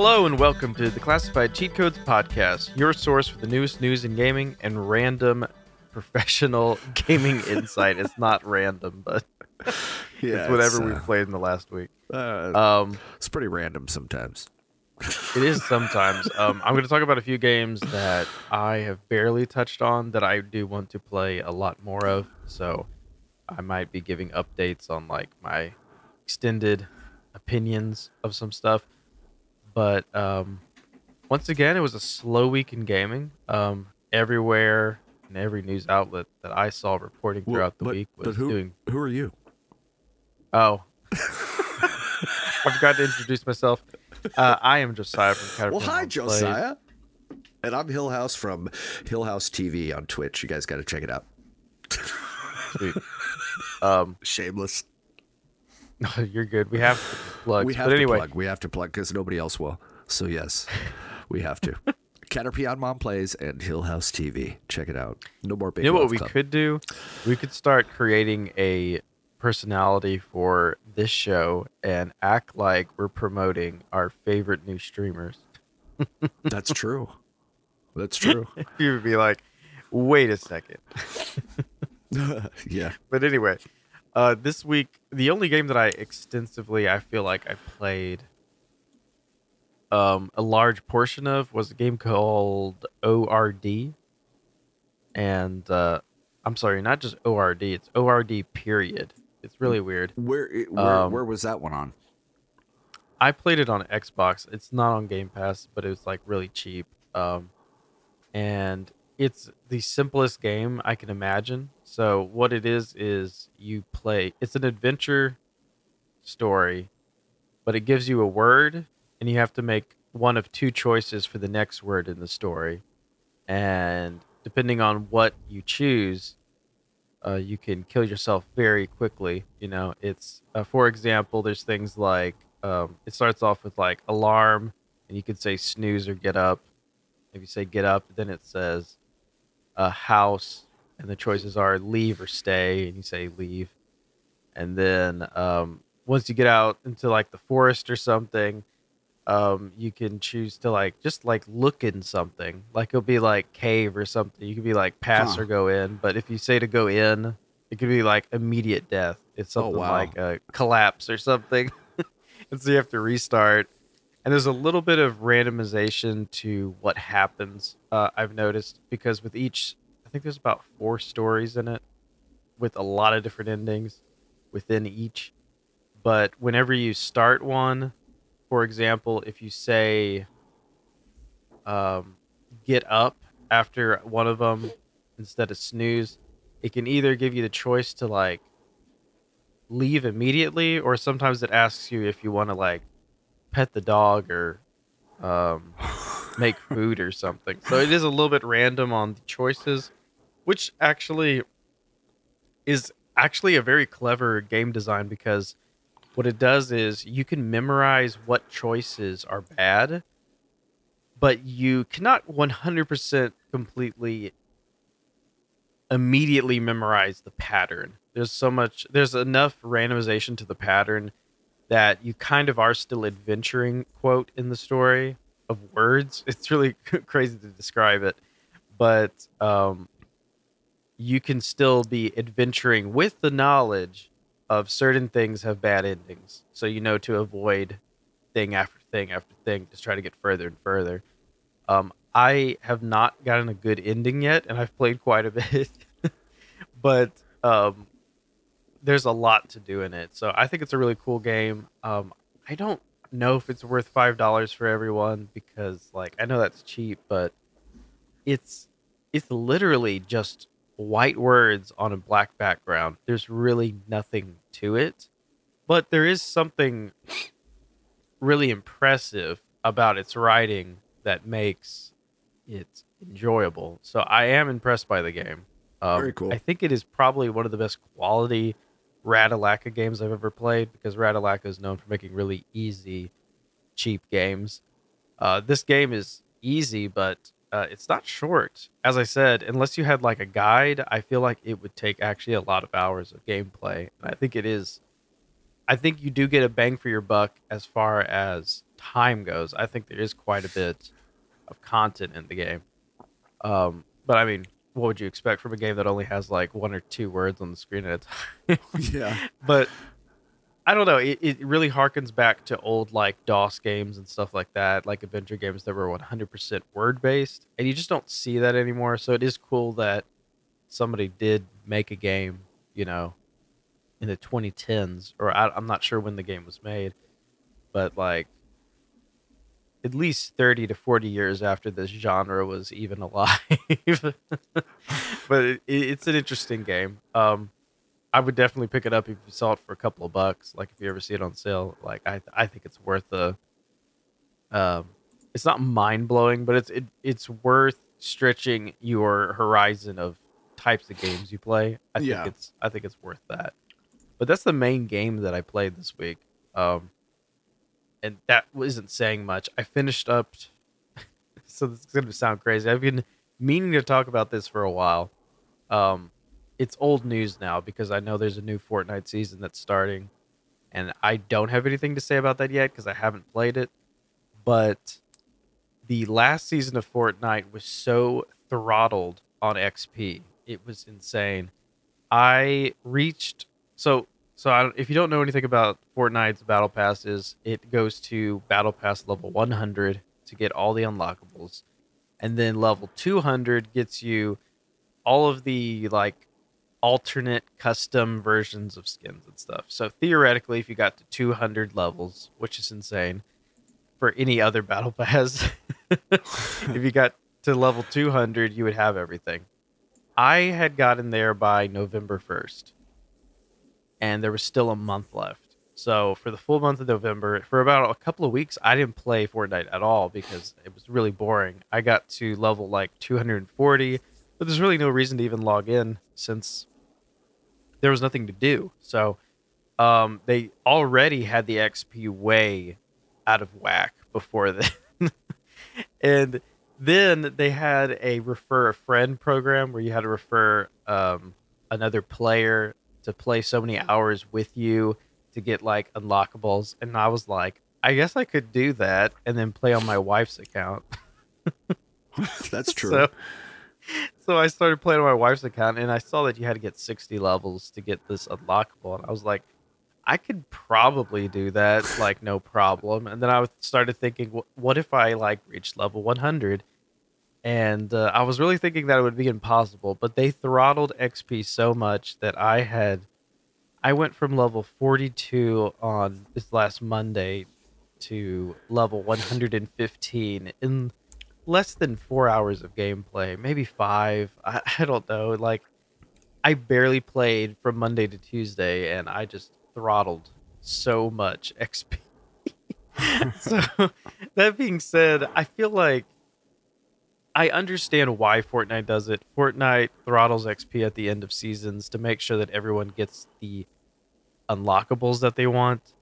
Hello and welcome to the Classified Cheat Codes Podcast, your source for the newest news in gaming and random professional gaming insight. It's not random, but it's whatever we've played in the last week. It's pretty random sometimes. It is sometimes. I'm going to talk about a few games that I have barely touched on that I do want to play a lot more of. So I might be giving updates on like my extended opinions of some stuff. But once again, it was a slow week in gaming. Everywhere and every news outlet that I saw reporting throughout the week was doing. Who are you? Oh, I forgot to introduce myself. I am Josiah from Caterpillar. Well, hi, Josiah, and I'm Hill House from Hill House TV on Twitch. You guys got to check it out. Sweet. Shameless. No, you're good. We have to plug. We have to plug because nobody else will. So yes, we have to. Caterpillar Mom Plays and Hill House TV. Check it out. No more big. You know what we could do? We could start creating a personality for this show and act like we're promoting our favorite new streamers. That's true. That's true. You would be like, wait a second. Yeah. But anyway. This week, the only game that I extensively, I feel like I played a large portion of was a game called ORD. And I'm sorry, not just ORD, it's ORD period. It's really weird. Where was that one on? I played it on Xbox. It's not on Game Pass, but it was like really cheap. And it's the simplest game I can imagine. So what it is you play. It's an adventure story, but it gives you a word, and you have to make one of two choices for the next word in the story. And depending on what you choose, you can kill yourself very quickly. You know, it's for example, there's things like it starts off with like alarm, and you could say snooze or get up. If you say get up, then it says a house, and the choices are leave or stay, and you say leave. And then once you get out into like the forest or something, you can choose to like just like look in something. Like it'll be like cave or something. You could be like pass or go in. But if you say to go in, it could be like immediate death. It's something like a collapse or something. And so you have to restart. And there's a little bit of randomization to what happens, I've noticed, because with each, I think there's about 4 stories in it with a lot of different endings within each. But whenever you start one, for example, if you say get up after one of them instead of snooze, it can either give you the choice to like leave immediately, or sometimes it asks you if you want to like pet the dog or make food or something. So it is a little bit random on the choices, which actually is a very clever game design, because what it does is you can memorize what choices are bad, but you cannot 100% completely immediately memorize the pattern. There's enough randomization to the pattern that you kind of are still adventuring, quote, in the story of words. It's really crazy to describe it, but you can still be adventuring with the knowledge of certain things have bad endings. So you know to avoid thing after thing after thing, just try to get further and further. I have not gotten a good ending yet, and I've played quite a bit, but there's a lot to do in it. So I think it's a really cool game. I don't know if it's worth $5 for everyone, because like I know that's cheap, but it's literally just white words on a black background. There's really nothing to it, but there is something really impressive about its writing that makes it enjoyable. So I am impressed by the game. Very cool. I think it is probably one of the best quality Ratalaka games I've ever played, because Ratalaka is known for making really easy, cheap games. This game is easy, but it's not short. As I said, unless you had like a guide, I feel like it would take actually a lot of hours of gameplay. And I think you do get a bang for your buck as far as time goes, I think there is quite a bit of content in the game. But I mean, what would you expect from a game that only has like one or two words on the screen at a time? Yeah. But I don't know. It really harkens back to old like DOS games and stuff like that, like adventure games that were 100% word based, and you just don't see that anymore. So it is cool that somebody did make a game, you know, in the 2010s, or I'm not sure when the game was made, but like at least 30 to 40 years after this genre was even alive. But it's an interesting game. I would definitely pick it up if you saw it for a couple of bucks. Like if you ever see it on sale, like I think it's worth the. It's not mind blowing, but it's worth stretching your horizon of types of games you play. I think it's worth that. But that's the main game that I played this week, and that isn't saying much. I finished up. So this is gonna sound crazy. I've been meaning to talk about this for a while. It's old news now because I know there's a new Fortnite season that's starting, and I don't have anything to say about that yet because I haven't played it. But the last season of Fortnite was so throttled on XP. It was insane. I reached... So if you don't know anything about Fortnite's Battle Pass, is it goes to Battle Pass level 100 to get all the unlockables. And then level 200 gets you all of the like alternate custom versions of skins and stuff. So theoretically, if you got to 200 levels, which is insane for any other Battle Pass, if you got to level 200, you would have everything. I had gotten there by November 1st, and there was still a month left. So for the full month of November, for about a couple of weeks, I didn't play Fortnite at all because it was really boring. I got to level like 240, but there's really no reason to even log in since there was nothing to do. So they already had the XP way out of whack before then. And then they had a refer a friend program where you had to refer another player to play so many hours with you to get like unlockables. And I was like, I guess I could do that and then play on my wife's account. That's true. So I started playing on my wife's account, and I saw that you had to get 60 levels to get this unlockable. And I was like, I could probably do that, like, no problem. And then I started thinking, what if I, like, reached level 100? And I was really thinking that it would be impossible, but they throttled XP so much that I went from level 42 on this last Monday to level 115 in less than 4 hours of gameplay, maybe five. I don't know. Like, I barely played from Monday to Tuesday, and I just throttled so much XP. So, that being said, I feel like I understand why Fortnite does it. Fortnite throttles XP at the end of seasons to make sure that everyone gets the unlockables that they want.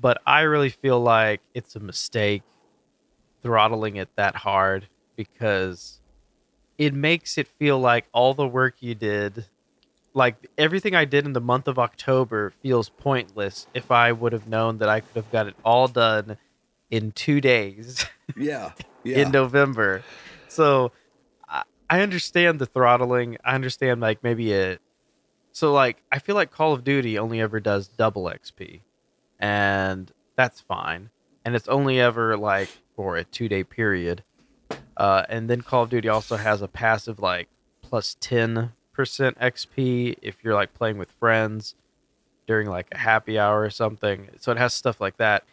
But I really feel like it's a mistake throttling it that hard, because it makes it feel like all the work you did, like everything I did in the month of October, feels pointless if I would have known that I could have got it all done in 2 days. Yeah. In November. So I understand the throttling. I understand like maybe it. So like I feel like Call of Duty only ever does double XP, and that's fine. And it's only ever like for a 2 day period. And then Call of Duty also has a passive like plus 10% XP if you're like playing with friends during like a happy hour or something. So it has stuff like that.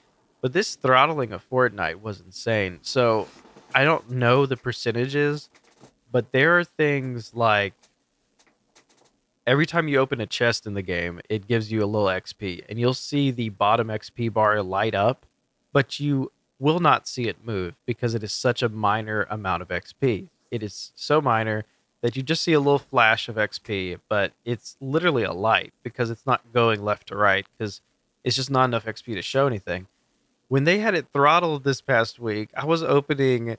But this throttling of Fortnite was insane. So I don't know the percentages, but there are things like every time you open a chest in the game, it gives you a little XP, and you'll see the bottom XP bar light up, but you will not see it move because it is such a minor amount of XP. It is so minor that you just see a little flash of XP, but it's literally a light because it's not going left to right because it's just not enough XP to show anything. When they had it throttled this past week, I was opening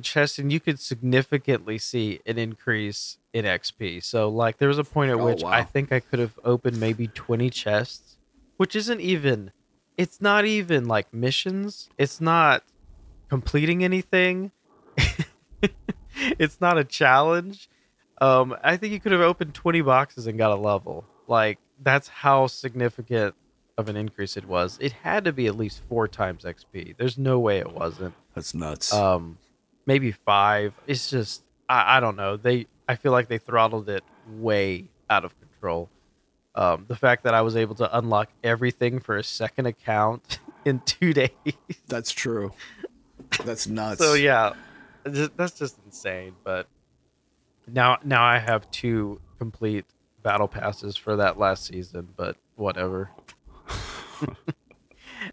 chests, and you could significantly see an increase in XP. So like there was a point at which I think I could have opened maybe 20 chests, which isn't even it's not even like missions. It's not completing anything. It's not a challenge. I think you could have opened 20 boxes and got a level. Like, that's how significant of an increase it was. It had to be at least 4 times XP. There's no way it wasn't. That's nuts. Maybe 5. It's just, I don't know. I feel like they throttled it way out of control. The fact that I was able to unlock everything for a second account in 2 days. That's true. That's nuts. So yeah, that's just insane. But now I have 2 complete battle passes for that last season, but whatever.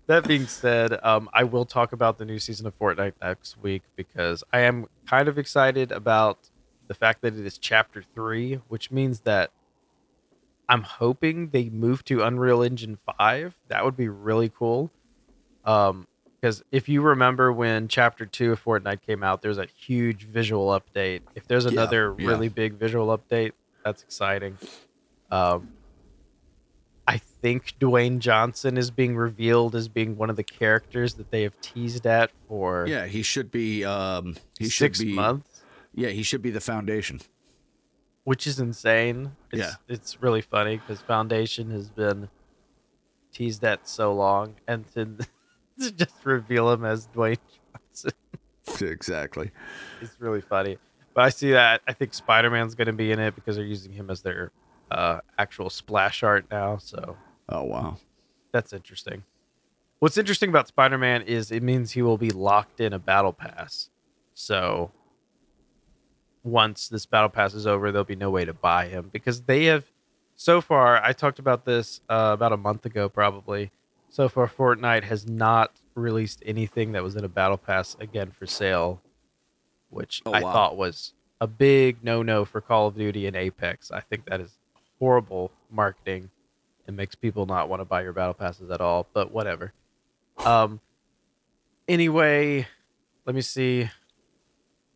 That being said, I will talk about the new season of Fortnite next week because I am kind of excited about the fact that it is Chapter 3, which means that I'm hoping they move to Unreal Engine 5. That would be really cool. Because if you remember when Chapter 2 of Fortnite came out, there's a huge visual update. If there's another really big visual update, that's exciting. I think Dwayne Johnson is being revealed as being one of the characters that they have teased at for. Yeah, he should be. He 6 months. Yeah, he should be the Foundation, which is insane. It's really funny because Foundation has been teased at so long, and to just reveal him as Dwayne Johnson. Exactly. It's really funny, but I see that. I think Spider-Man's going to be in it because they're using him as their actual splash art now. So, oh wow, that's interesting. What's interesting about Spider-Man is it means he will be locked in a battle pass. So once this battle pass is over, there'll be no way to buy him because they have so far. I talked about this about a month ago, probably. So far, Fortnite has not released anything that was in a battle pass again for sale, which I thought was a big no-no for Call of Duty and Apex. I think that is horrible marketing. It makes people not want to buy your battle passes at all, but whatever. Anyway, let me see.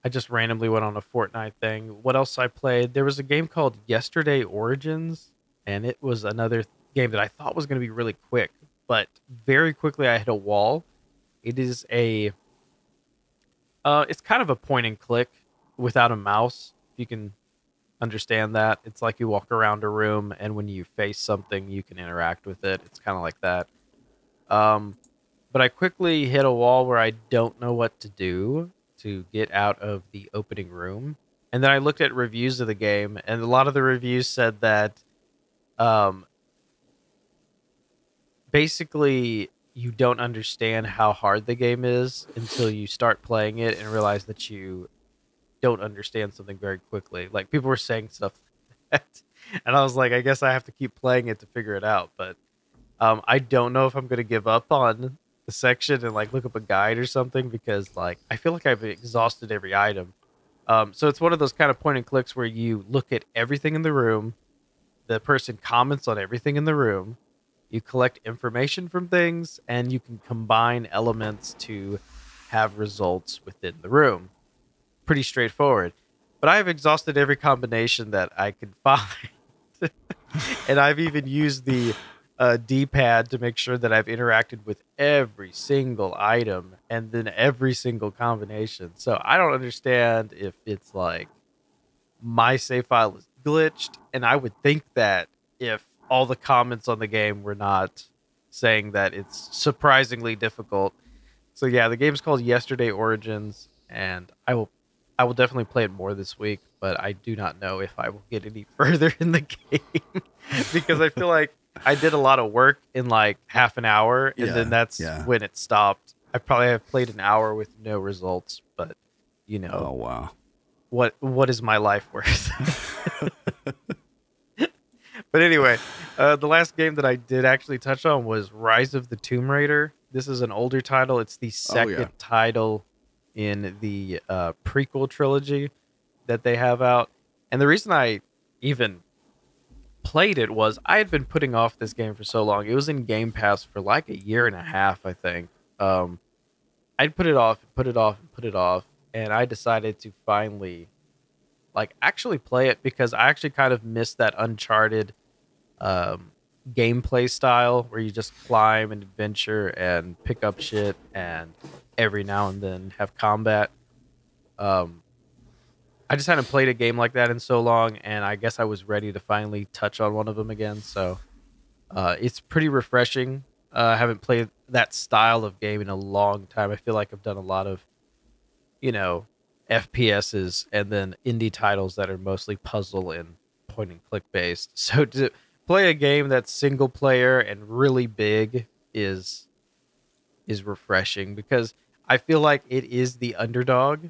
I just randomly went on a Fortnite thing. What else I played? There was a game called Yesterday Origins, and it was another game that I thought was going to be really quick, but very quickly I hit a wall. It is it's kind of a point and click without a mouse, if you can understand that. It's like you walk around a room, and when you face something, you can interact with it. It's kind of like that. But I quickly hit a wall where I don't know what to do to get out of the opening room. And then I looked at reviews of the game, and a lot of the reviews said that basically you don't understand how hard the game is until you start playing it and realize that you don't understand something very quickly. Like, people were saying stuff like that, and I was like, I guess I have to keep playing it to figure it out. But I don't know if I'm going to give up on the section and like look up a guide or something, because like I feel like I've exhausted every item. So it's one of those kind of point and clicks where you look at everything in the room, the person comments on everything in the room, you collect information from things, and you can combine elements to have results within the room. Pretty straightforward, but I have exhausted every combination that I could find. And I've even used the D-pad to make sure that I've interacted with every single item and then every single combination. So I don't understand if it's like my save file is glitched. And I would think that if all the comments on the game were not saying that it's surprisingly difficult. So yeah, the game's called Yesterday Origins, and I will definitely play it more this week, but I do not know if I will get any further in the game because I feel like I did a lot of work in like half an hour, and then that's when it stopped. I probably have played an hour with no results, but you know, oh wow, what is my life worth? But anyway, the last game that I did actually touch on was Rise of the Tomb Raider. This is an older title. It's the second title in the prequel trilogy that they have out. And the reason I even played it was I had been putting off this game for so long. It was in Game Pass for like a year and a half, I think. I'd put it off. And I decided to finally like actually play it because I actually kind of missed that Uncharted gameplay style where you just climb and adventure and pick up shit and every now and then have combat. I just hadn't played a game like that in so long, and I guess I was ready to finally touch on one of them again. So it's pretty refreshing. I haven't played that style of game in a long time. I feel like I've done a lot of, you know, FPSs and then indie titles that are mostly puzzle and point and click based. So to play a game that's single player and really big is refreshing, because I feel like it is the underdog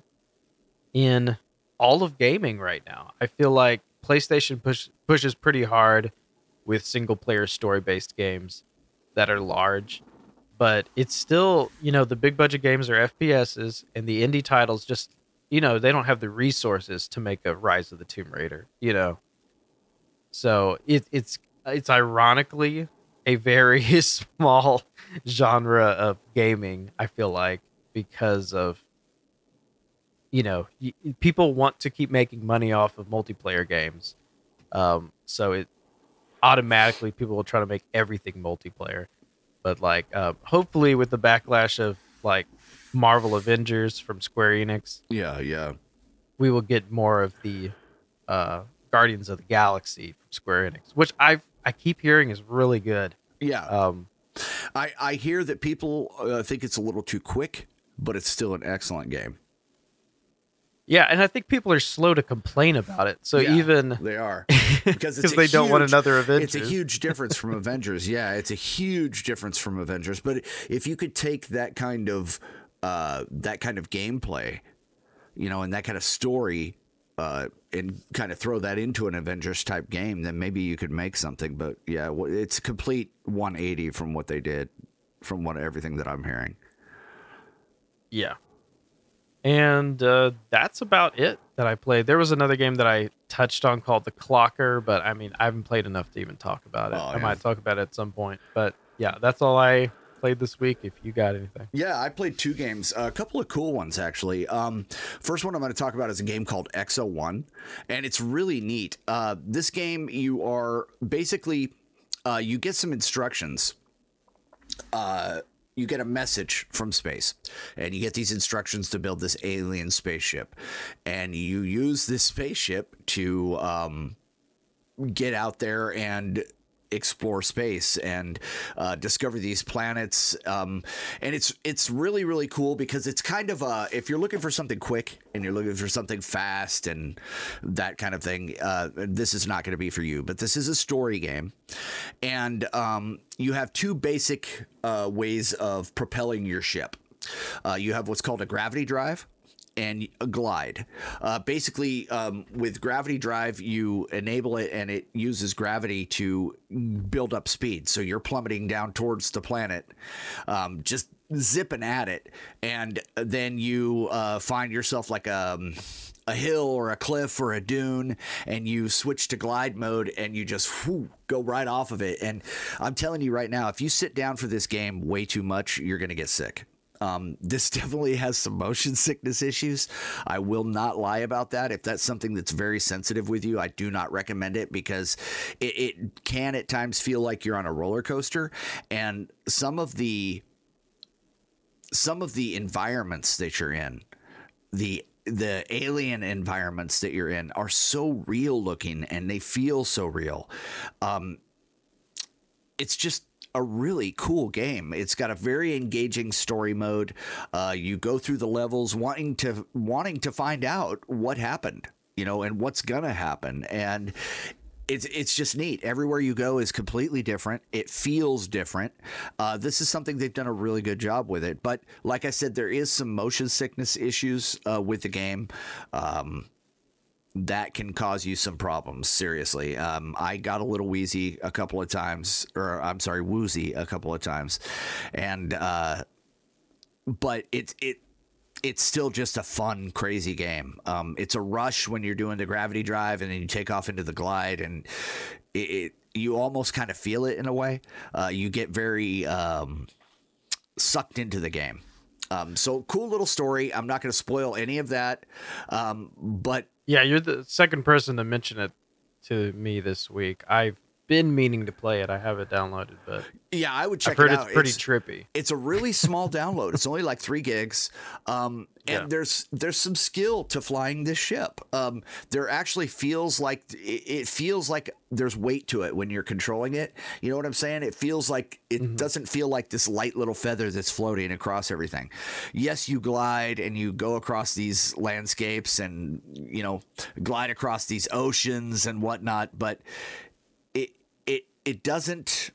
in all of gaming right now. I feel like PlayStation pushes pretty hard with single player story based games that are large, but it's still, you know, the big budget games are FPSs and the indie titles just, you know, they don't have the resources to make a Rise of the Tomb Raider, you know. So it's ironically a very small genre of gaming, I feel like, because of, you know, people want to keep making money off of multiplayer games. So it automatically people will try to make everything multiplayer. But like, hopefully with the backlash of like Marvel Avengers from Square Enix, we will get more of the Guardians of the Galaxy from Square Enix, which I keep hearing is really good. Yeah. I hear that people think it's a little too quick, but it's still an excellent game. Yeah, and I think people are slow to complain about it. So even they are, because it's they don't want another Avengers. It's a huge difference from Avengers. Yeah, it's a huge difference from Avengers. But if you could take that kind of gameplay, you know, and that kind of story, and kind of throw that into an Avengers type game, then maybe you could make something. But yeah, it's a complete 180 from what they did, from everything that I'm hearing. Yeah. And that's about it that I played. There was another game that I touched on called The Clocker, but I mean, I haven't played enough to even talk about it. I might talk about it at some point. But yeah, that's all I played this week. If you got anything. Yeah, I played two games, a couple of cool ones, actually. First one I'm going to talk about is a game called X01, and it's really neat. This game, you are basically, you get some instructions. You get a message from space, and you get these instructions to build this alien spaceship, and you use this spaceship to get out there and explore space and discover these planets. And it's really, really cool, because it's kind of a, if you're looking for something quick and you're looking for something fast and that kind of thing, this is not going to be for you, but this is a story game. And you have two basic ways of propelling your ship. You have what's called a gravity drive and a glide. Basically, with gravity drive, you enable it and it uses gravity to build up speed. So you're plummeting down towards the planet, just zipping at it. And then you find yourself like a hill or a cliff or a dune, and you switch to glide mode and you just go right off of it. And I'm telling you right now, if you sit down for this game way too much, you're going to get sick. This definitely has some motion sickness issues. I will not lie about that. If that's something that's very sensitive with you, I do not recommend it, because it can at times feel like you're on a roller coaster. And some of the environments that you're in, the alien environments that you're in, are so real looking and they feel so real. It's just a really cool game. It's got a very engaging story mode. You go through the levels wanting to find out what happened, you know, and what's gonna happen. And it's just neat. Everywhere you go is completely different. It feels different. This is something they've done a really good job with it. But like I said, there is some motion sickness issues with the game. That can cause you some problems, seriously. I got a little woozy a couple of times. And but it's still just a fun, crazy game. It's a rush when you're doing the gravity drive, and then you take off into the glide, and you almost kind of feel it in a way. You get very sucked into the game. So cool little story. I'm not going to spoil any of that, but yeah, you're the second person to mention it to me this week. I've been meaning to play it. I have it downloaded, but yeah, I would check it out. I've heard it's pretty trippy. It's a really small download. It's only like 3 gigs. And there's some skill to flying this ship. There actually feels like it feels like there's weight to it when you're controlling it. You know what I'm saying? It feels like it doesn't feel like this light little feather that's floating across everything. Yes, you glide and you go across these landscapes and, you know, glide across these oceans and whatnot, but it doesn't.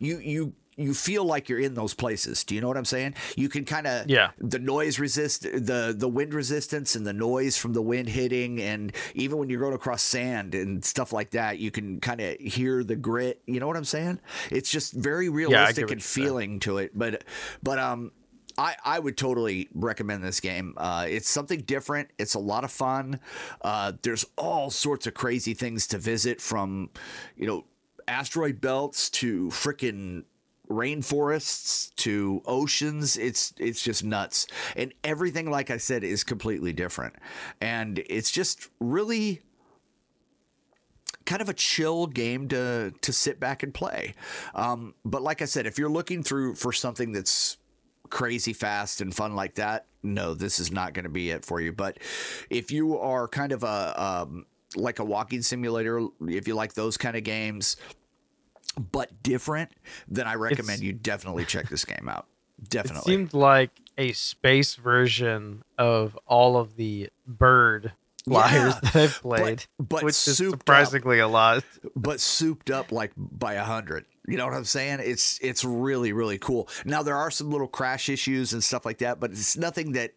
You feel like you're in those places. Do you know what I'm saying? You can kind of the noise resist the wind resistance and the noise from the wind hitting, and even when you're going across sand and stuff like that, you can kind of hear the grit. You know what I'm saying? It's just very realistic and feeling to it. But I would totally recommend this game. It's something different. It's a lot of fun. There's all sorts of crazy things to visit, from, you know, asteroid belts to freaking rainforests to oceans. It's just nuts. And everything, like I said, is completely different. And it's just really kind of a chill game to sit back and play. But like I said, if you're looking for something that's crazy fast and fun like that, no, this is not going to be it for you. But if you are kind of a walking simulator, if you like those kind of games, but different, then I recommend you definitely check this game out. Definitely. It seemed like a space version of all of the bird flyers that I've played, but which is surprisingly a lot. But souped up like by 100. You know what I'm saying? It's really, really cool. Now, there are some little crash issues and stuff like that, but it's nothing that,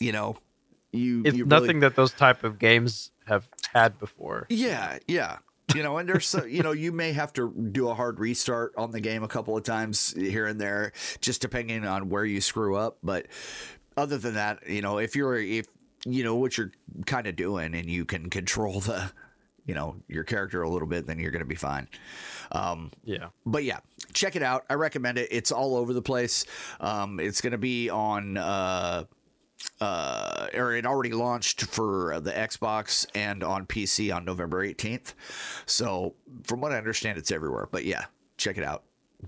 you know, it's nothing that those type of games have had before. Yeah, yeah. You know, and there's so, you know, you may have to do a hard restart on the game a couple of times here and there, just depending on where you screw up. But other than that, you know, if you know what you're kind of doing and you can control your character a little bit, then you're going to be fine. But yeah, check it out. I recommend it. It's all over the place. It's going to be on, or it already launched for the Xbox and on PC on November 18th. So from what I understand, it's everywhere. But yeah, check it out.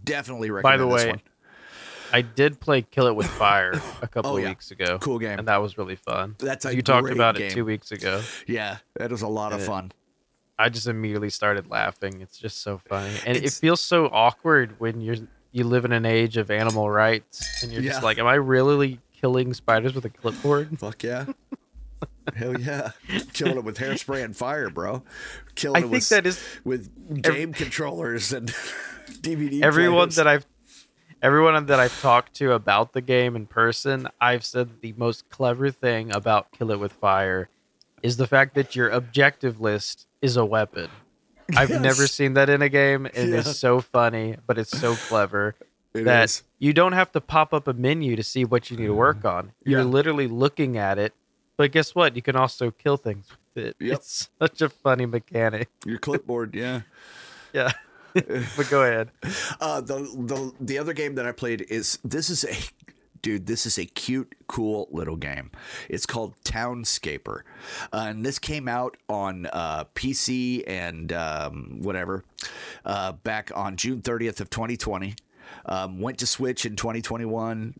Definitely recommend this one. By the way, I did play Kill It With Fire a couple of weeks ago. Cool game. And that was really fun. You talked about it 2 weeks ago. Yeah, that was a lot of fun. I just immediately started laughing. It's just so funny. And it feels so awkward when you live in an age of animal rights and you're just like, am I really killing spiders with a clipboard? Fuck yeah. Hell yeah. Killing it with hairspray and fire, bro. Killing it with, that is, with game controllers and DVD players. Everyone that I've talked to about the game in person, I've said the most clever thing about Kill It With Fire is the fact that your objective list is a weapon. I've never seen that in a game. It is so funny, but it's so clever. You don't have to pop up a menu to see what you need to work on. You're literally looking at it. But guess what? You can also kill things with it. Yep. It's such a funny mechanic. Your clipboard, yeah. Yeah. But go ahead. The other game that I played is this is a cute, cool little game. It's called Townscaper. And this came out on PC and back on June 30th of 2020. Went to Switch in 2021,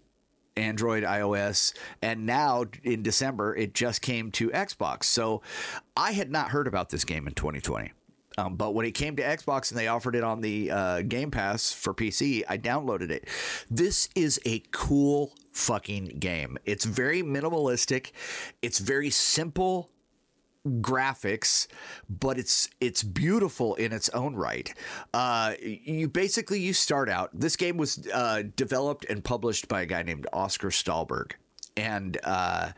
Android, iOS, and now in December it just came to Xbox. So I had not heard about this game in 2020, but when it came to Xbox and they offered it on the Game Pass for PC, I downloaded it. This is a cool fucking game. It's very minimalistic. It's very simple graphics, but it's beautiful in its own right. You start out. This game was developed and published by a guy named Oscar Stahlberg, and I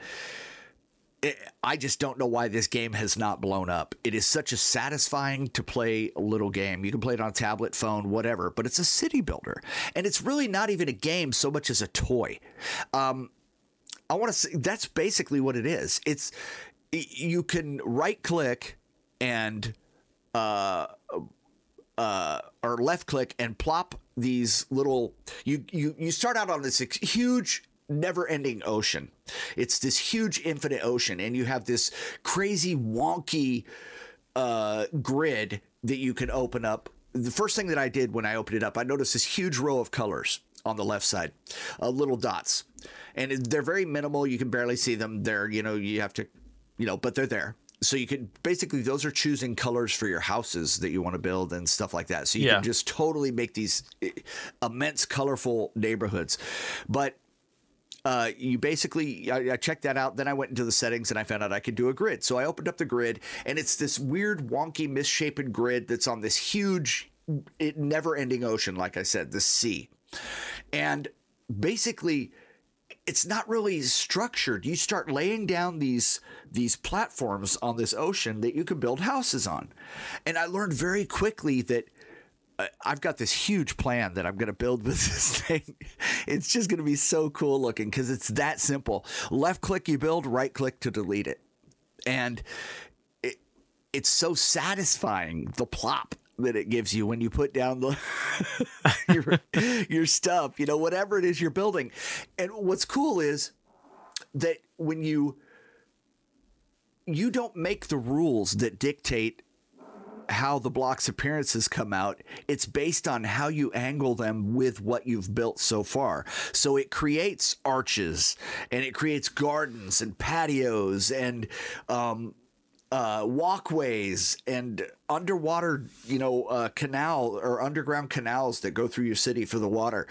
just don't know why this game has not blown up. It is such a satisfying to play little game. You can play it on tablet, phone, whatever, but it's a city builder, and it's really not even a game so much as a toy. I want to say that's basically what it is. It's you can right click and or left click and plop these little you start out on this huge never-ending ocean. It's this huge infinite ocean, and you have this crazy wonky grid that you can open up. The first thing that I did when I opened it up, I noticed this huge row of colors on the left side, little dots, and they're very minimal. You can barely see them. They're, you know, you have to, you know, but they're there. So you could basically, those are choosing colors for your houses that you want to build and stuff like that. So you can just totally make these immense, colorful neighborhoods. But you basically, I checked that out. Then I went into the settings and I found out I could do a grid. So I opened up the grid, and it's this weird, wonky, misshapen grid that's on this huge, never-ending ocean, like I said, the sea. And basically, it's not really structured. You start laying down these platforms on this ocean that you can build houses on. And I learned very quickly that I've got this huge plan that I'm going to build with this thing. It's just going to be so cool looking because it's that simple. Left click, you build, right click to delete it. And it's so satisfying, the plop that it gives you when you put down the your stuff, you know, whatever it is you're building. And what's cool is that when you don't make the rules that dictate how the block's appearances come out. It's based on how you angle them with what you've built so far. So it creates arches, and it creates gardens and patios and walkways and underwater, you know, canal or underground canals that go through your city for the water.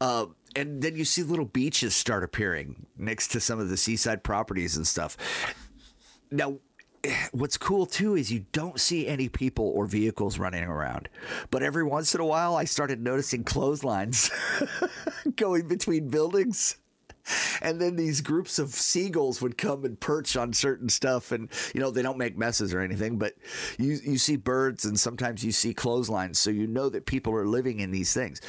And then you see little beaches start appearing next to some of the seaside properties and stuff. Now, what's cool too is you don't see any people or vehicles running around, but every once in a while I started noticing clotheslines going between buildings, and then these groups of seagulls would come and perch on certain stuff, and you know, they don't make messes or anything, but you see birds, and sometimes you see clotheslines, so you know that people are living in these things.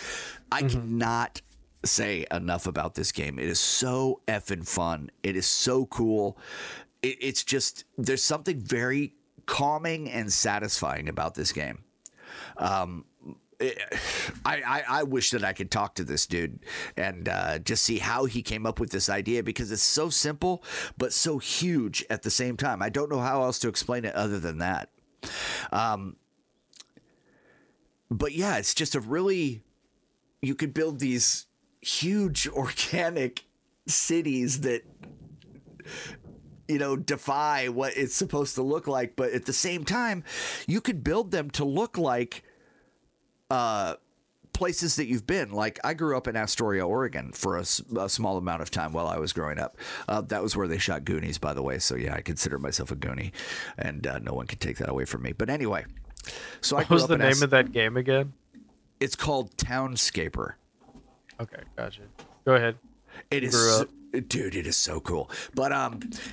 I cannot say enough about this game. It is so effing fun. It is so cool. It's just, there's something very calming and satisfying about this game. I wish that I could talk to this dude and just see how he came up with this idea, because it's so simple but so huge at the same time. I don't know how else to explain it other than that. But yeah, it's just a really, you could build these huge organic cities that, you know, defy what it's supposed to look like. But at the same time, you could build them to look like places that you've been. Like, I grew up in Astoria, Oregon for a small amount of time while I was growing up. That was where they shot Goonies, by the way. So, yeah, I consider myself a Goonie, and no one can take that away from me. But anyway, so I grew up in Astoria. What was the name of that game again? It's called Townscaper. Okay, gotcha. Go ahead. It is... Dude, it is so cool. But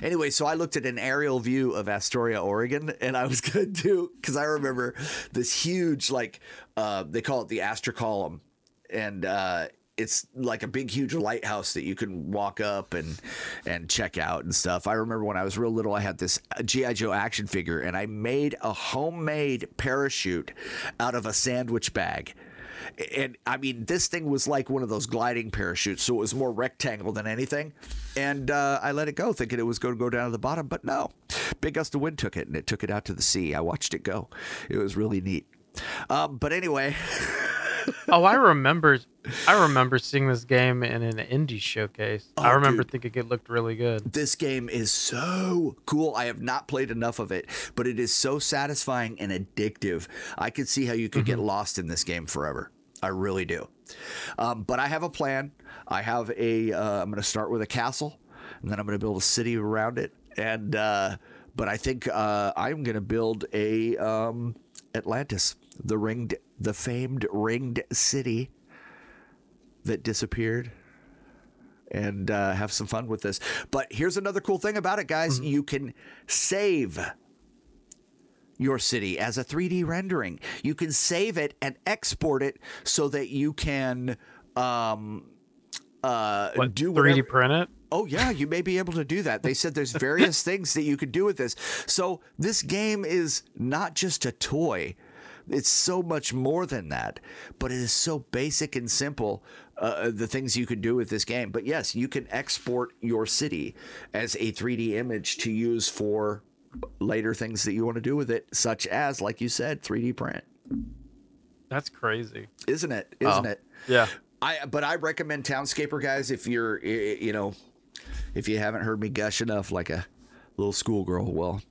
anyway, so I looked at an aerial view of Astoria, Oregon, and I was going to do, because I remember this huge, like, they call it the Astor Column. And it's like a big, huge lighthouse that you can walk up and check out and stuff. I remember when I was real little, I had this G.I. Joe action figure, and I made a homemade parachute out of a sandwich bag. And I mean, this thing was like one of those gliding parachutes, so it was more rectangle than anything. And I let it go, thinking it was going to go down to the bottom, but no. Big gust of wind took it, and it took it out to the sea. I watched it go. It was really neat. But anyway. I remember seeing this game in an indie showcase. Oh, I remember thinking it looked really good. This game is so cool. I have not played enough of it, but it is so satisfying and addictive. I could see how you could get lost in this game forever. I really do. But I have a plan. I have I'm going to start with a castle, and then I'm going to build a city around it. And but I think I'm going to build a Atlantis, the famed ringed city that disappeared, and have some fun with this. But here's another cool thing about it, guys. You can save your city as a 3D rendering. You can save it and export it so that you can do whatever. 3D print it? Oh, yeah, you may be able to do that. They said there's various things that you could do with this. So this game is not just a toy. It's so much more than that, but it is so basic and simple, the things you can do with this game. But yes, you can export your city as a 3D image to use for later things that you want to do with it, such as, like you said, 3D print. That's crazy, isn't it? Isn't it? Yeah. But I recommend Townscaper, guys. If you're, you know, if you haven't heard me gush enough like a little schoolgirl, well,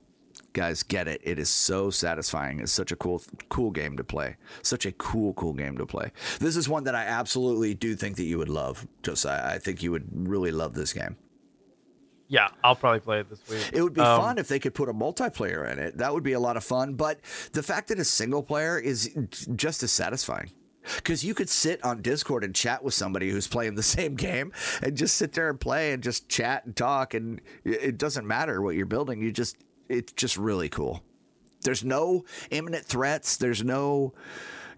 guys, get it. It is so satisfying. It's such a cool game to play. Such a cool game to play. This is one that I absolutely do think that you would love, Josiah. I think you would really love this game. Yeah, I'll probably play it this week. It would be fun if they could put a multiplayer in it. That would be a lot of fun. But the fact that it's single player is just as satisfying, because you could sit on Discord and chat with somebody who's playing the same game and just sit there and play and just chat and talk. And it doesn't matter what you're building. It's just really cool. There's no imminent threats. There's no,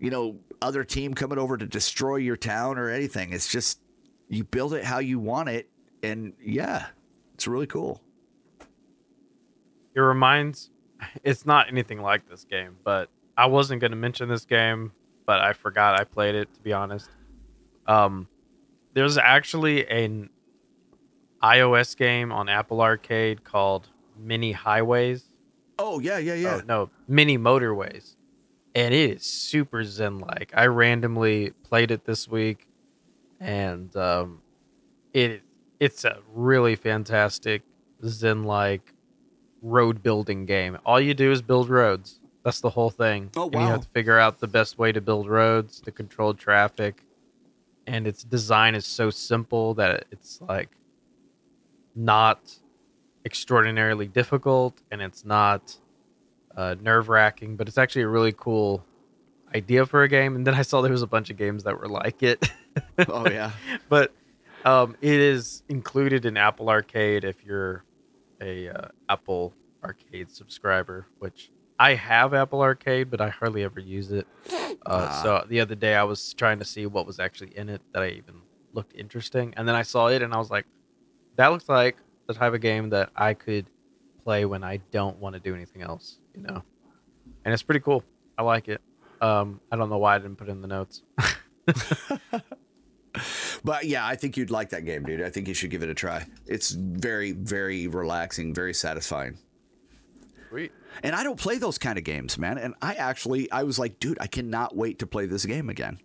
you know, other team coming over to destroy your town or anything. It's just you build it how you want it. And yeah. It's really cool. It reminds, it's not anything like this game, but I wasn't going to mention this game, but I forgot I played it, to be honest. There's actually an iOS game on Apple Arcade called Mini Highways. Oh, yeah. Oh, no, Mini Motorways. And it is super zen-like. I randomly played it this week, and it's a really fantastic zen-like road building game. All you do is build roads. That's the whole thing. Oh, wow. And you have to figure out the best way to build roads, to control traffic. And its design is so simple that it's like not extraordinarily difficult, and it's not nerve-wracking, but it's actually a really cool idea for a game. And then I saw there was a bunch of games that were like it. Oh, yeah. But... it is included in Apple Arcade if you're a Apple Arcade subscriber, which I have Apple Arcade, but I hardly ever use it. So the other day I was trying to see what was actually in it that I even looked interesting. And then I saw it and I was like, that looks like the type of game that I could play when I don't want to do anything else, you know? And it's pretty cool. I like it. I don't know why I didn't put it in the notes. But yeah, I think you'd like that game, dude. I think you should give it a try. It's very, very relaxing, very satisfying. Sweet. And I don't play those kind of games, man. And I was like, dude, I cannot wait to play this game again.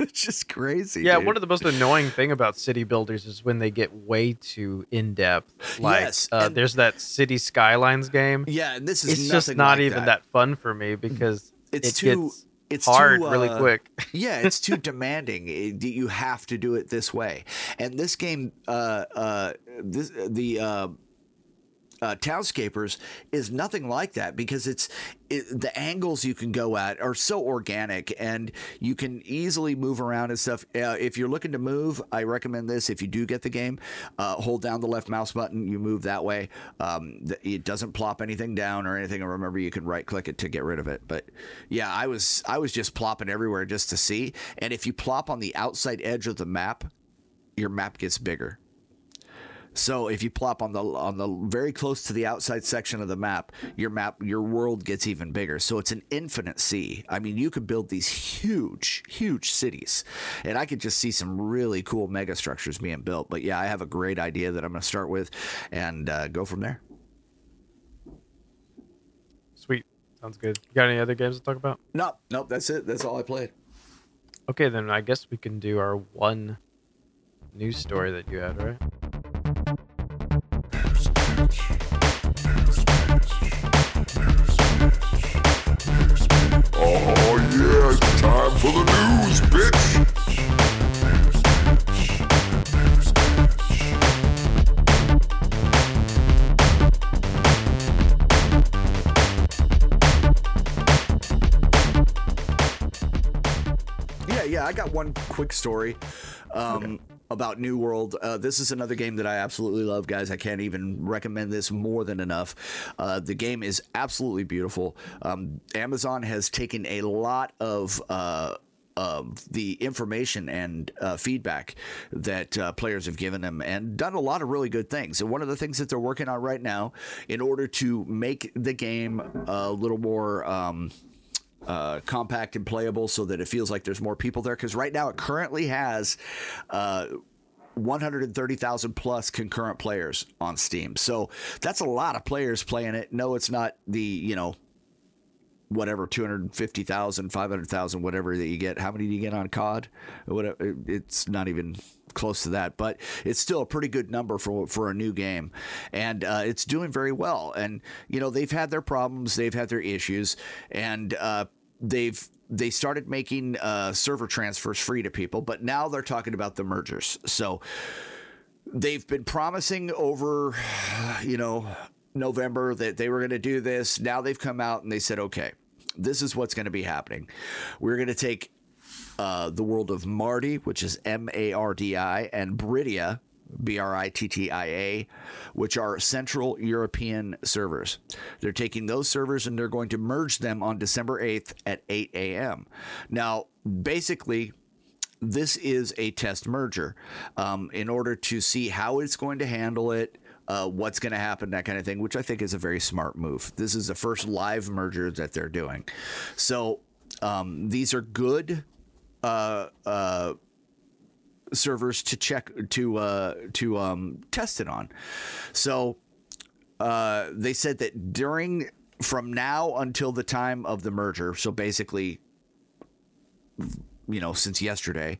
It's just crazy. Yeah, dude. One of the most annoying thing about city builders is when they get way too in depth. Like, yes, there's that City Skylines game. Yeah, and this is it's just not like even that fun for me because it's too. It's hard, too, really quick. Yeah, it's too demanding. You have to do it this way. And this game, Townscapers is nothing like that, because the angles you can go at are so organic, and you can easily move around and stuff. If you're looking to move, I recommend this. If you do get the game, hold down the left mouse button. You move that way. It doesn't plop anything down or anything. And remember, you can right click it to get rid of it. But yeah, I was just plopping everywhere just to see. And if you plop on the outside edge of the map, your map gets bigger. So if you plop on the very close to the outside section of the map, your world gets even bigger. So it's an infinite sea. I mean, you could build these huge, huge cities, and I could just see some really cool mega structures being built. But yeah, I have a great idea that I'm going to start with and go from there. Sweet. Sounds good. You got any other games to talk about? Nope. That's it. That's all I played. Okay, then I guess we can do our one news story that you had, right? Oh yeah, it's time for the news, bitch. Yeah, I got one quick story. Okay. About New World. This is another game that I absolutely love, guys. I can't even recommend this more than enough. The game is absolutely beautiful. Amazon has taken a lot of the information and feedback that players have given them and done a lot of really good things. And one of the things that they're working on right now in order to make the game a little more... compact and playable so that it feels like there's more people there, because right now it currently has 130,000 plus concurrent players on Steam. So that's a lot of players playing it. No, it's not the, you know, whatever, 250,000, 500,000, whatever that you get. How many do you get on COD? Whatever. It's not even close to that, but it's still a pretty good number for a new game. And it's doing very well. And, you know, they've had their problems. They've had their issues. And they started making server transfers free to people, but now they're talking about the mergers. So they've been promising over, you know, November that they were going to do this. Now they've come out and they said, okay, this is what's going to be happening. We're going to take the world of Marty, which is M-A-R-D-I, and Britia, B-R-I-T-T-I-A, which are Central European servers. They're taking those servers and they're going to merge them on December 8th at 8 a.m. Now, basically, this is a test merger in order to see how it's going to handle it, what's going to happen, that kind of thing, which I think is a very smart move. This is the first live merger that they're doing. So these are good servers to check to test it on. So they said that during from now until the time of the merger. So basically, you know, since yesterday,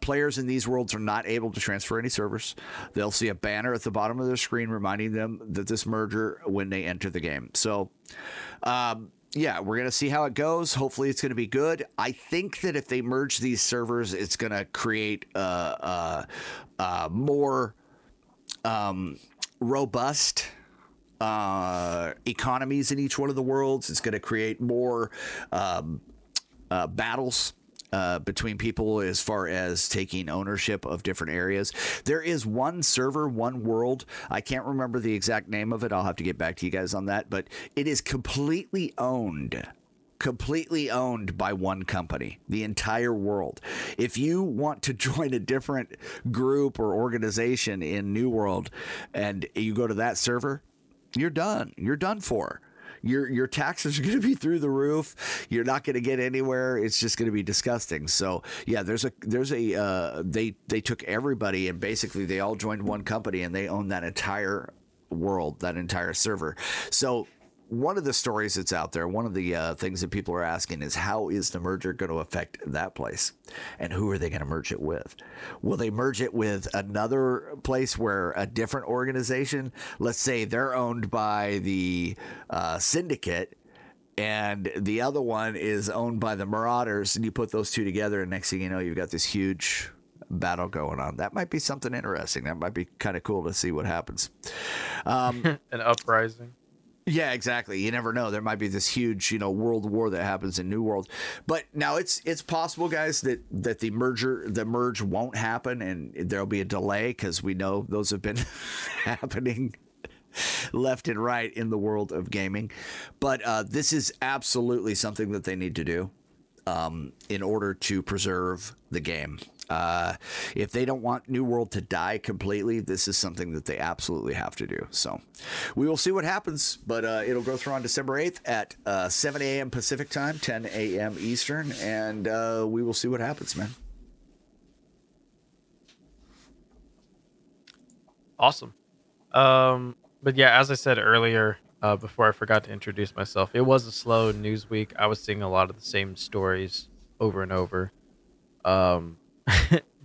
players in these worlds are not able to transfer any servers. They'll see a banner at the bottom of their screen reminding them that this merger when they enter the game. So, yeah, we're going to see how it goes. Hopefully it's going to be good. I think that if they merge these servers, it's going to create more robust economies in each one of the worlds. It's going to create more battles between people as far as taking ownership of different areas. There is one server, one world. I can't remember the exact name of it. I'll have to get back to you guys on that, but it is completely owned by one company, the entire world. If you want to join a different group or organization in New World and you go to that server, you're done for. Your taxes are going to be through the roof. You're not going to get anywhere. It's just going to be disgusting. So yeah, they took everybody and basically they all joined one company and they own that entire world, that entire server. So one of the stories that's out there, one of the things that people are asking is how is the merger going to affect that place and who are they going to merge it with? Will they merge it with another place where a different organization, let's say they're owned by the Syndicate and the other one is owned by the Marauders, and you put those two together and next thing you know, you've got this huge battle going on. That might be something interesting. That might be kind of cool to see what happens. An uprising. Yeah, exactly. You never know. There might be this huge, you know, world war that happens in New World. But now it's possible, guys, that the merge won't happen and there'll be a delay because we know those have been happening left and right in the world of gaming. But this is absolutely something that they need to do in order to preserve the game. If they don't want New World to die completely, this is something that they absolutely have to do. So we will see what happens, but it'll go through on December 8th at 7 a.m. Pacific time, 10 a.m. Eastern, and we will see what happens, man. Awesome. But yeah, as I said earlier, before I forgot to introduce myself, it was a slow news week. I was seeing a lot of the same stories over and over.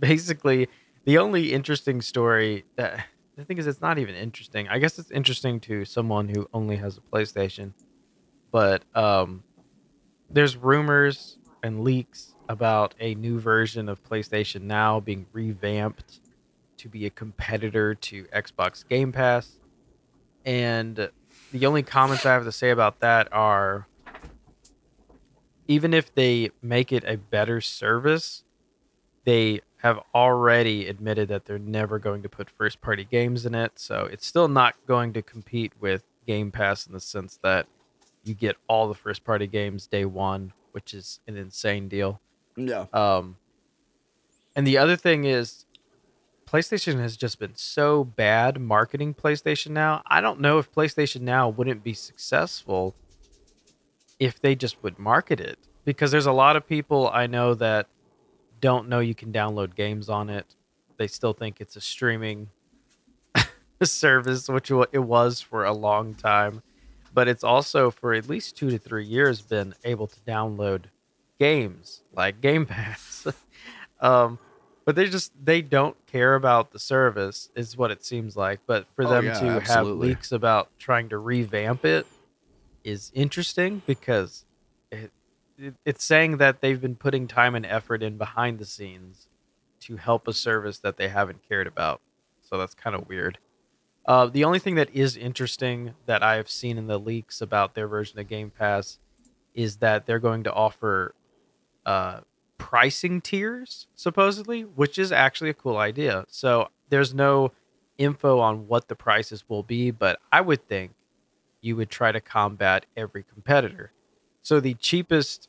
Basically, the only interesting story that the thing is, it's not even interesting. I guess it's interesting to someone who only has a PlayStation, but there's rumors and leaks about a new version of PlayStation Now being revamped to be a competitor to Xbox Game Pass. And the only comments I have to say about that are, even if they make it a better service, they have already admitted that they're never going to put first-party games in it, so it's still not going to compete with Game Pass in the sense that you get all the first-party games day one, which is an insane deal. Yeah. And the other thing is, PlayStation has just been so bad marketing PlayStation Now. I don't know if PlayStation Now wouldn't be successful if they just would market it, because there's a lot of people I know that don't know you can download games on it. they still think it's a streaming service, which it was for a long time. But it's also, for at least 2 to 3 years, been able to download games like Game Pass. But they don't care about the service, is what it seems like. But for them to absolutely have leaks about trying to revamp it is interesting, because it's saying that they've been putting time and effort in behind the scenes to help a service that they haven't cared about. So that's kind of weird. The only thing that is interesting that I've seen in the leaks about their version of Game Pass is that they're going to offer pricing tiers, supposedly, which is actually a cool idea. So there's no info on what the prices will be, but I would think you would try to combat every competitor. So the cheapest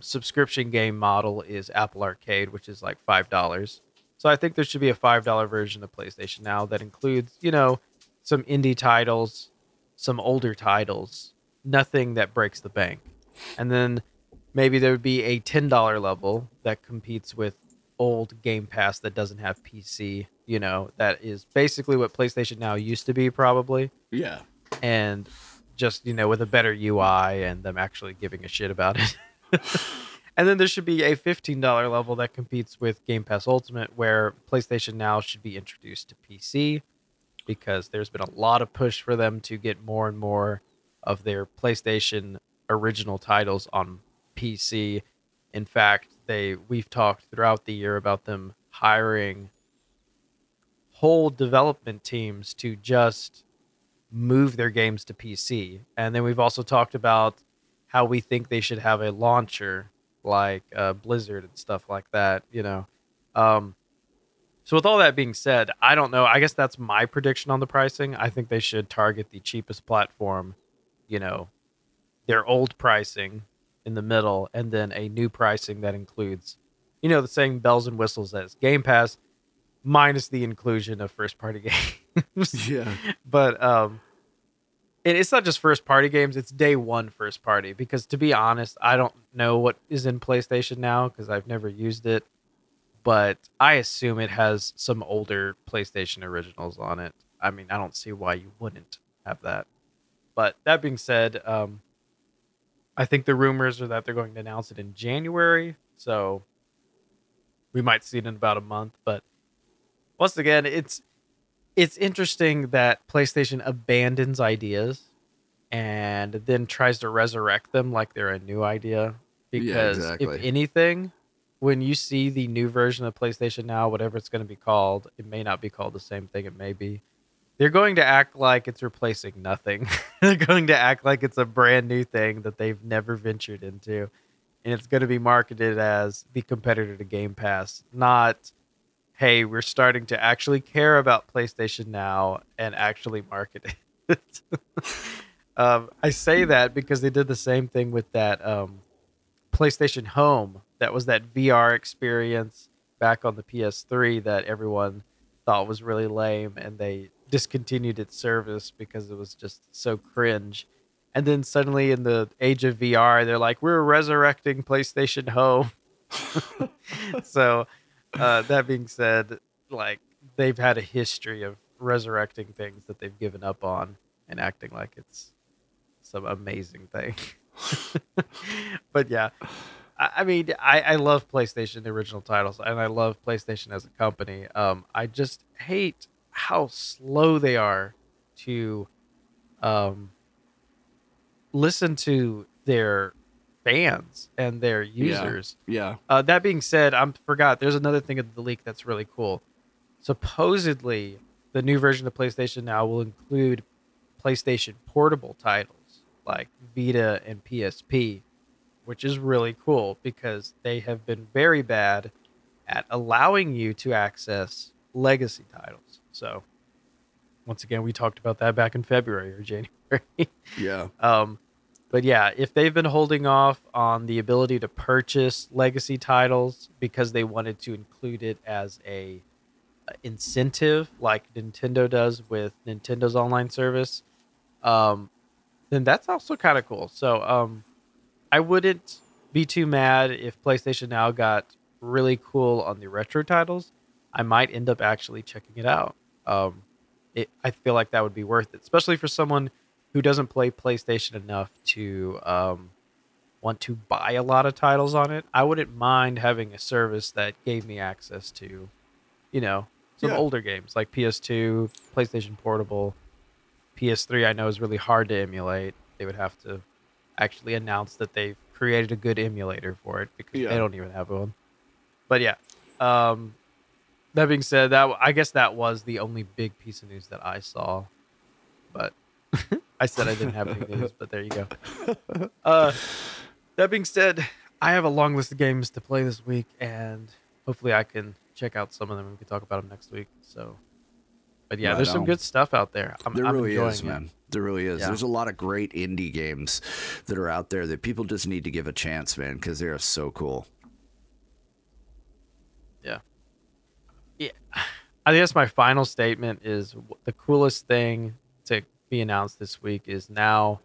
subscription game model is Apple Arcade, which is like $5. So I think there should be a $5 version of PlayStation Now that includes, you know, some indie titles, some older titles, nothing that breaks the bank. And then maybe there would be a $10 level that competes with old Game Pass that doesn't have PC, you know, that is basically what PlayStation Now used to be, probably. Yeah. And just, you know, with a better UI and them actually giving a shit about it. And then there should be a $15 level that competes with Game Pass Ultimate, where PlayStation Now should be introduced to PC, because there's been a lot of push for them to get more and more of their PlayStation original titles on PC. In fact, we've talked throughout the year about them hiring whole development teams to just move their games to PC. And then we've also talked about how we think they should have a launcher like Blizzard and stuff like that, you know. So with all that being said, I don't know. I guess that's my prediction on the pricing. I think they should target the cheapest platform, you know, their old pricing in the middle, and then a new pricing that includes, you know, the same bells and whistles as Game Pass, minus the inclusion of first-party games. Yeah. But it's not just first-party games, it's day one first-party, because to be honest, I don't know what is in PlayStation Now, because I've never used it, but I assume it has some older PlayStation originals on it. I mean, I don't see why you wouldn't have that. But that being said, I think the rumors are that they're going to announce it in January, so we might see it in about a month. But once again, it's interesting that PlayStation abandons ideas and then tries to resurrect them like they're a new idea. Because if anything, when you see the new version of PlayStation Now, whatever it's going to be called, it may not be called the same thing, it may be. They're going to act like it's replacing nothing. They're going to act like it's a brand new thing that they've never ventured into. And it's going to be marketed as the competitor to Game Pass. Not, hey, we're starting to actually care about PlayStation Now and actually market it. I say that because they did the same thing with that PlayStation Home. That was that VR experience back on the PS3 that everyone thought was really lame. And they discontinued its service because it was just so cringe. And then suddenly in the age of VR, they're like, we're resurrecting PlayStation Home. So that being said, like, they've had a history of resurrecting things that they've given up on and acting like it's some amazing thing. But yeah, I mean, I love PlayStation, the original titles, and I love PlayStation as a company. I just hate how slow they are to listen to their fans and their users. Yeah. That being said, I forgot there's another thing of the leak that's really cool. Supposedly, the new version of PlayStation Now will include PlayStation Portable titles like Vita and PSP, which is really cool because they have been very bad at allowing you to access legacy titles. So once again, we talked about that back in February or January. Yeah. But yeah, if they've been holding off on the ability to purchase legacy titles because they wanted to include it as a incentive like Nintendo does with Nintendo's online service, then that's also kind of cool. So I wouldn't be too mad if PlayStation Now got really cool on the retro titles. I might end up actually checking it out. I feel like that would be worth it, especially for someone who doesn't play PlayStation enough to want to buy a lot of titles on it. I wouldn't mind having a service that gave me access to, you know, some older games like PS2, PlayStation Portable, PS3. I know is really hard to emulate. They would have to actually announce that they've created a good emulator for it because they don't even have one. But yeah, that being said, that I guess that was the only big piece of news that I saw. But I said I didn't have any news, but there you go. That being said, I have a long list of games to play this week, and hopefully I can check out some of them and we can talk about them next week. So, but yeah, there's some good stuff out there. I'm really enjoying it, man. There really is. Yeah. There's a lot of great indie games that are out there that people just need to give a chance, man, because they are so cool. Yeah. I guess my final statement is the coolest thing to be announced this week is now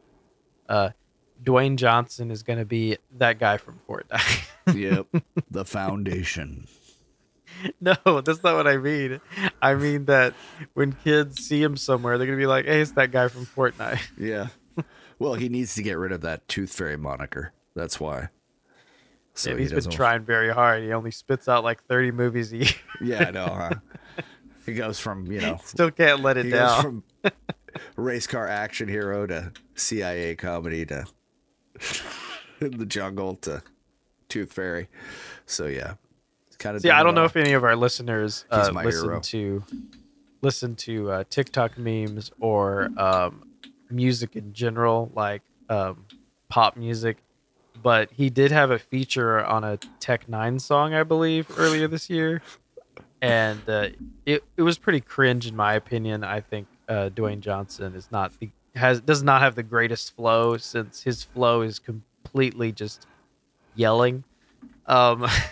Dwayne Johnson is going to be that guy from Fortnite. Yep. The Foundation. No, that's not what I mean. I mean that when kids see him somewhere, they're going to be like, hey, it's that guy from Fortnite. Yeah. Well, he needs to get rid of that Tooth Fairy moniker. That's why. So yeah, he's been trying very hard. He only spits out like 30 movies a year. Yeah, I know, huh? He goes from, you know... Still can't let it down. Goes from race car action hero to CIA comedy to in the jungle to Tooth Fairy. So, yeah. I don't know if any of our listeners listen to TikTok memes or music in general, like pop music. But he did have a feature on a Tech Nine song, I believe, earlier this year. And it was pretty cringe, in my opinion. I think Dwayne Johnson does not have the greatest flow, since his flow is completely just yelling. That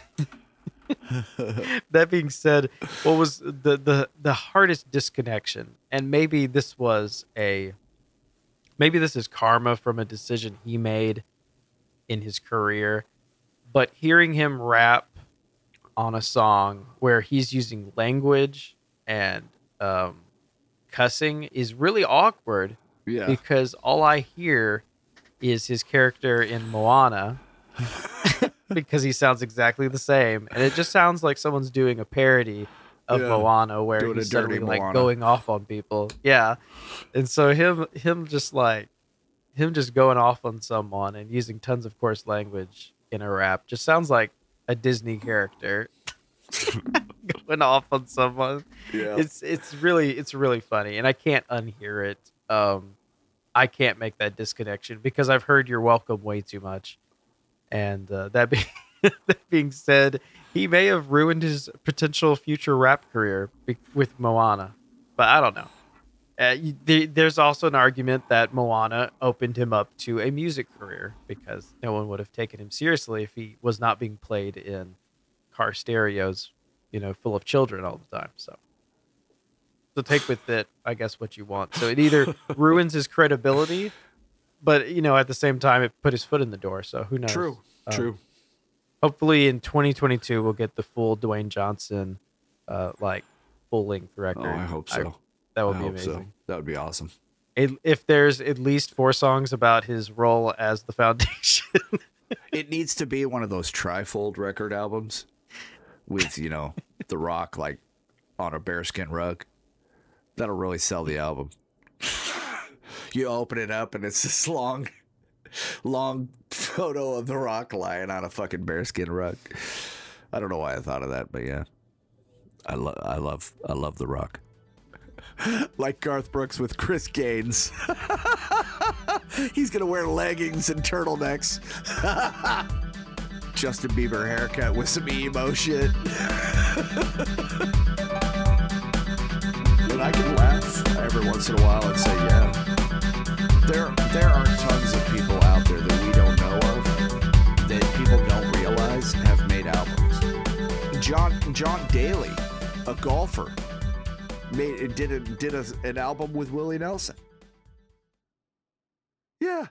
being said, what was the hardest disconnection? And maybe this is karma from a decision he made in his career, but hearing him rap on a song where he's using language and cussing is really awkward. Yeah, because all I hear is his character in Moana because he sounds exactly the same, and it just sounds like someone's doing a parody of Moana where he's suddenly like going off on people. Yeah, and so him just going off on someone and using tons of coarse language in a rap just sounds like a Disney character going off on someone. Yeah. It's really funny, and I can't unhear it. I can't make that disconnection because I've heard "You're Welcome" way too much. And that being said, he may have ruined his potential future rap career with Moana, but I don't know. There's also an argument that Moana opened him up to a music career because no one would have taken him seriously if he was not being played in car stereos, you know, full of children all the time. So take with it, I guess, what you want. So it either ruins his credibility, but, you know, at the same time, it put his foot in the door. So who knows? True. Hopefully in 2022, we'll get the full Dwayne Johnson, full-length record. Oh, I hope so. That would be amazing. So. That would be awesome. If there's at least 4 songs about his role as the Foundation. It needs to be one of those trifold record albums with, you know, The Rock like on a bearskin rug. That'll really sell the album. You open it up and it's this long, long photo of The Rock lying on a fucking bearskin rug. I don't know why I thought of that, but yeah. I love The Rock. Like Garth Brooks with Chris Gaines. He's going to wear leggings and turtlenecks. Justin Bieber haircut with some emo shit. But I can laugh every once in a while and say, yeah. There are tons of people out there that we don't know of that people don't realize have made albums. John Daly, a golfer, did an album with Willie Nelson. Yeah.